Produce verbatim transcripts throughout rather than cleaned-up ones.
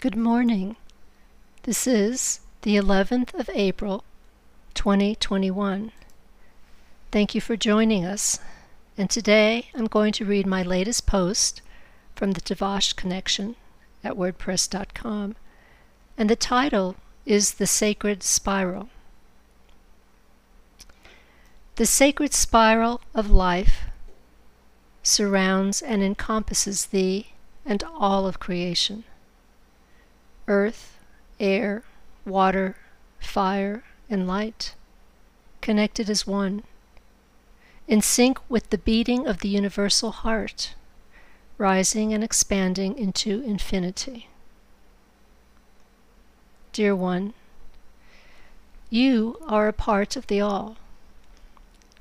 Good morning. This is the eleventh of April, twenty twenty-one. Thank you for joining us, and today I'm going to read my latest post from the Tavash Connection at WordPress dot com, and the title is The Sacred Spiral. The sacred spiral of life surrounds and encompasses thee and all of creation. Earth, air, water, fire, and light, connected as one, in sync with the beating of the universal heart, rising and expanding into infinity. Dear one, you are a part of the all,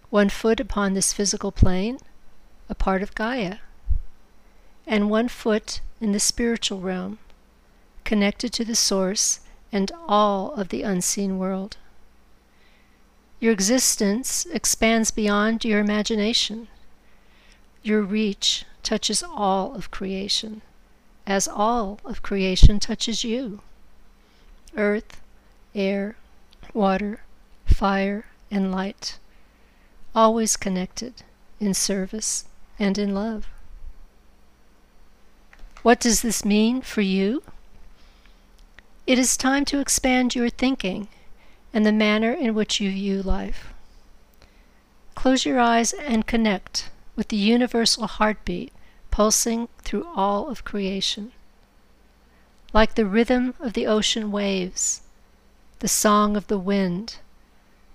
one foot upon this physical plane, a part of Gaia, and one foot in the spiritual realm, connected to the source and all of the unseen world. Your existence expands beyond your imagination. Your reach touches all of creation, as all of creation touches you. Earth, air, water, fire, and light, always connected in service and in love. What does this mean for you? It is time to expand your thinking and the manner in which you view life. Close your eyes and connect with the universal heartbeat pulsing through all of creation. Like the rhythm of the ocean waves, the song of the wind,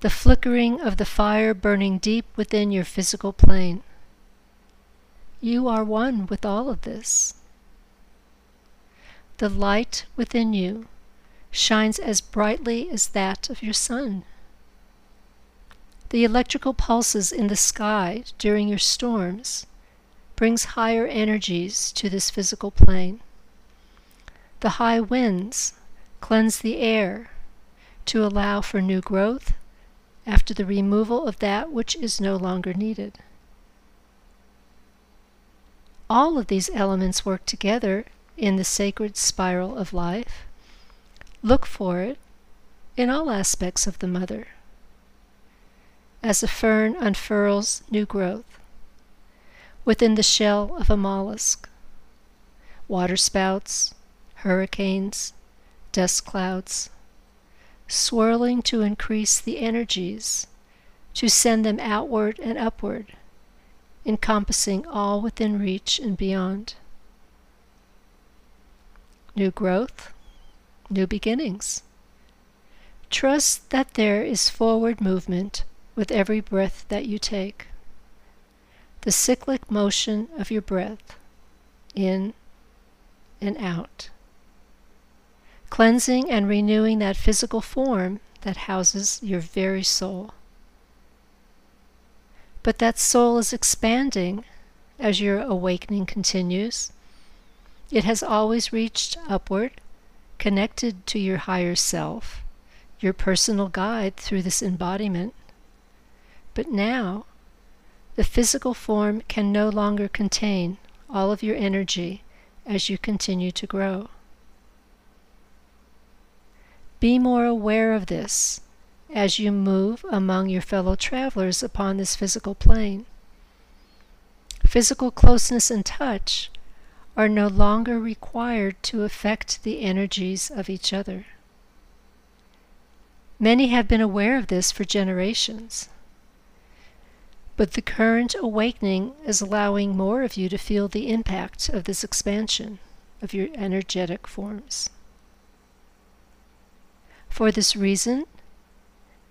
the flickering of the fire burning deep within your physical plane. You are one with all of this. The light within you shines as brightly as that of your sun. The electrical pulses in the sky during your storms brings higher energies to this physical plane. The high winds cleanse the air to allow for new growth after the removal of that which is no longer needed. All of these elements work together in the sacred spiral of life. Look for it in all aspects of the mother. As a fern unfurls new growth within the shell of a mollusk, waterspouts, hurricanes, dust clouds, swirling to increase the energies, to send them outward and upward, encompassing all within reach and beyond. New growth, new beginnings. Trust that there is forward movement with every breath that you take. The cyclic motion of your breath, in and out. Cleansing and renewing that physical form that houses your very soul. But that soul is expanding as your awakening continues. It has always reached upward, connected to your higher self, your personal guide through this embodiment. But now, the physical form can no longer contain all of your energy as you continue to grow. Be more aware of this as you move among your fellow travelers upon this physical plane. Physical closeness and touch are no longer required to affect the energies of each other. Many have been aware of this for generations, but the current awakening is allowing more of you to feel the impact of this expansion of your energetic forms. For this reason,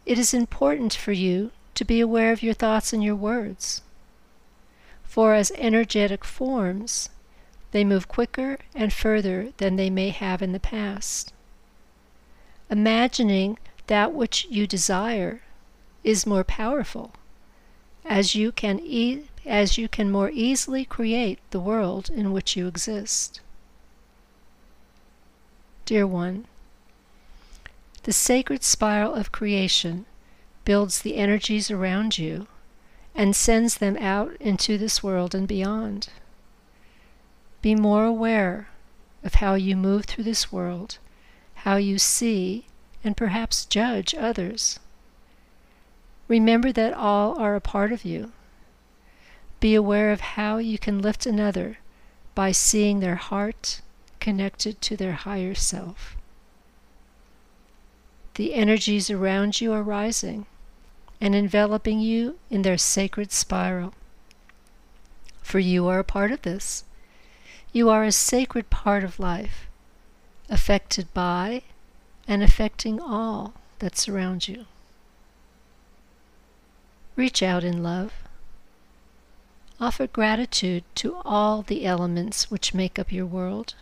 it is important for you to be aware of your thoughts and your words, for as energetic forms, they move quicker and further than they may have in the past. Imagining that which you desire is more powerful, as you can e- as you can more easily create the world in which you exist. Dear one, the sacred spiral of creation builds the energies around you and sends them out into this world and beyond. Be more aware of how you move through this world, how you see and perhaps judge others. Remember that all are a part of you. Be aware of how you can lift another by seeing their heart connected to their higher self. The energies around you are rising and enveloping you in their sacred spiral. For you are a part of this. You are a sacred part of life, affected by and affecting all that surround you. Reach out in love. Offer gratitude to all the elements which make up your world.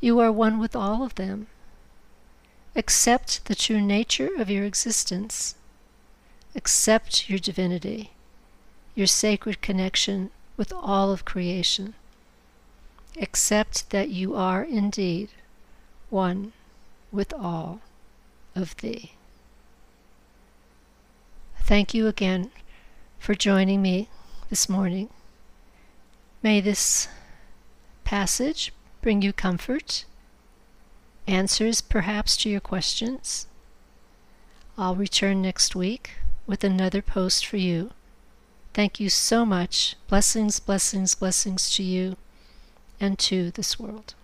You are one with all of them. Accept the true nature of your existence. Accept your divinity, your sacred connection with all of creation. Accept that you are indeed one with all of thee. Thank you again for joining me this morning. May this passage bring you comfort, answers perhaps to your questions. I'll return next week with another post for you. Thank you so much. Blessings, blessings, blessings to you and to this world.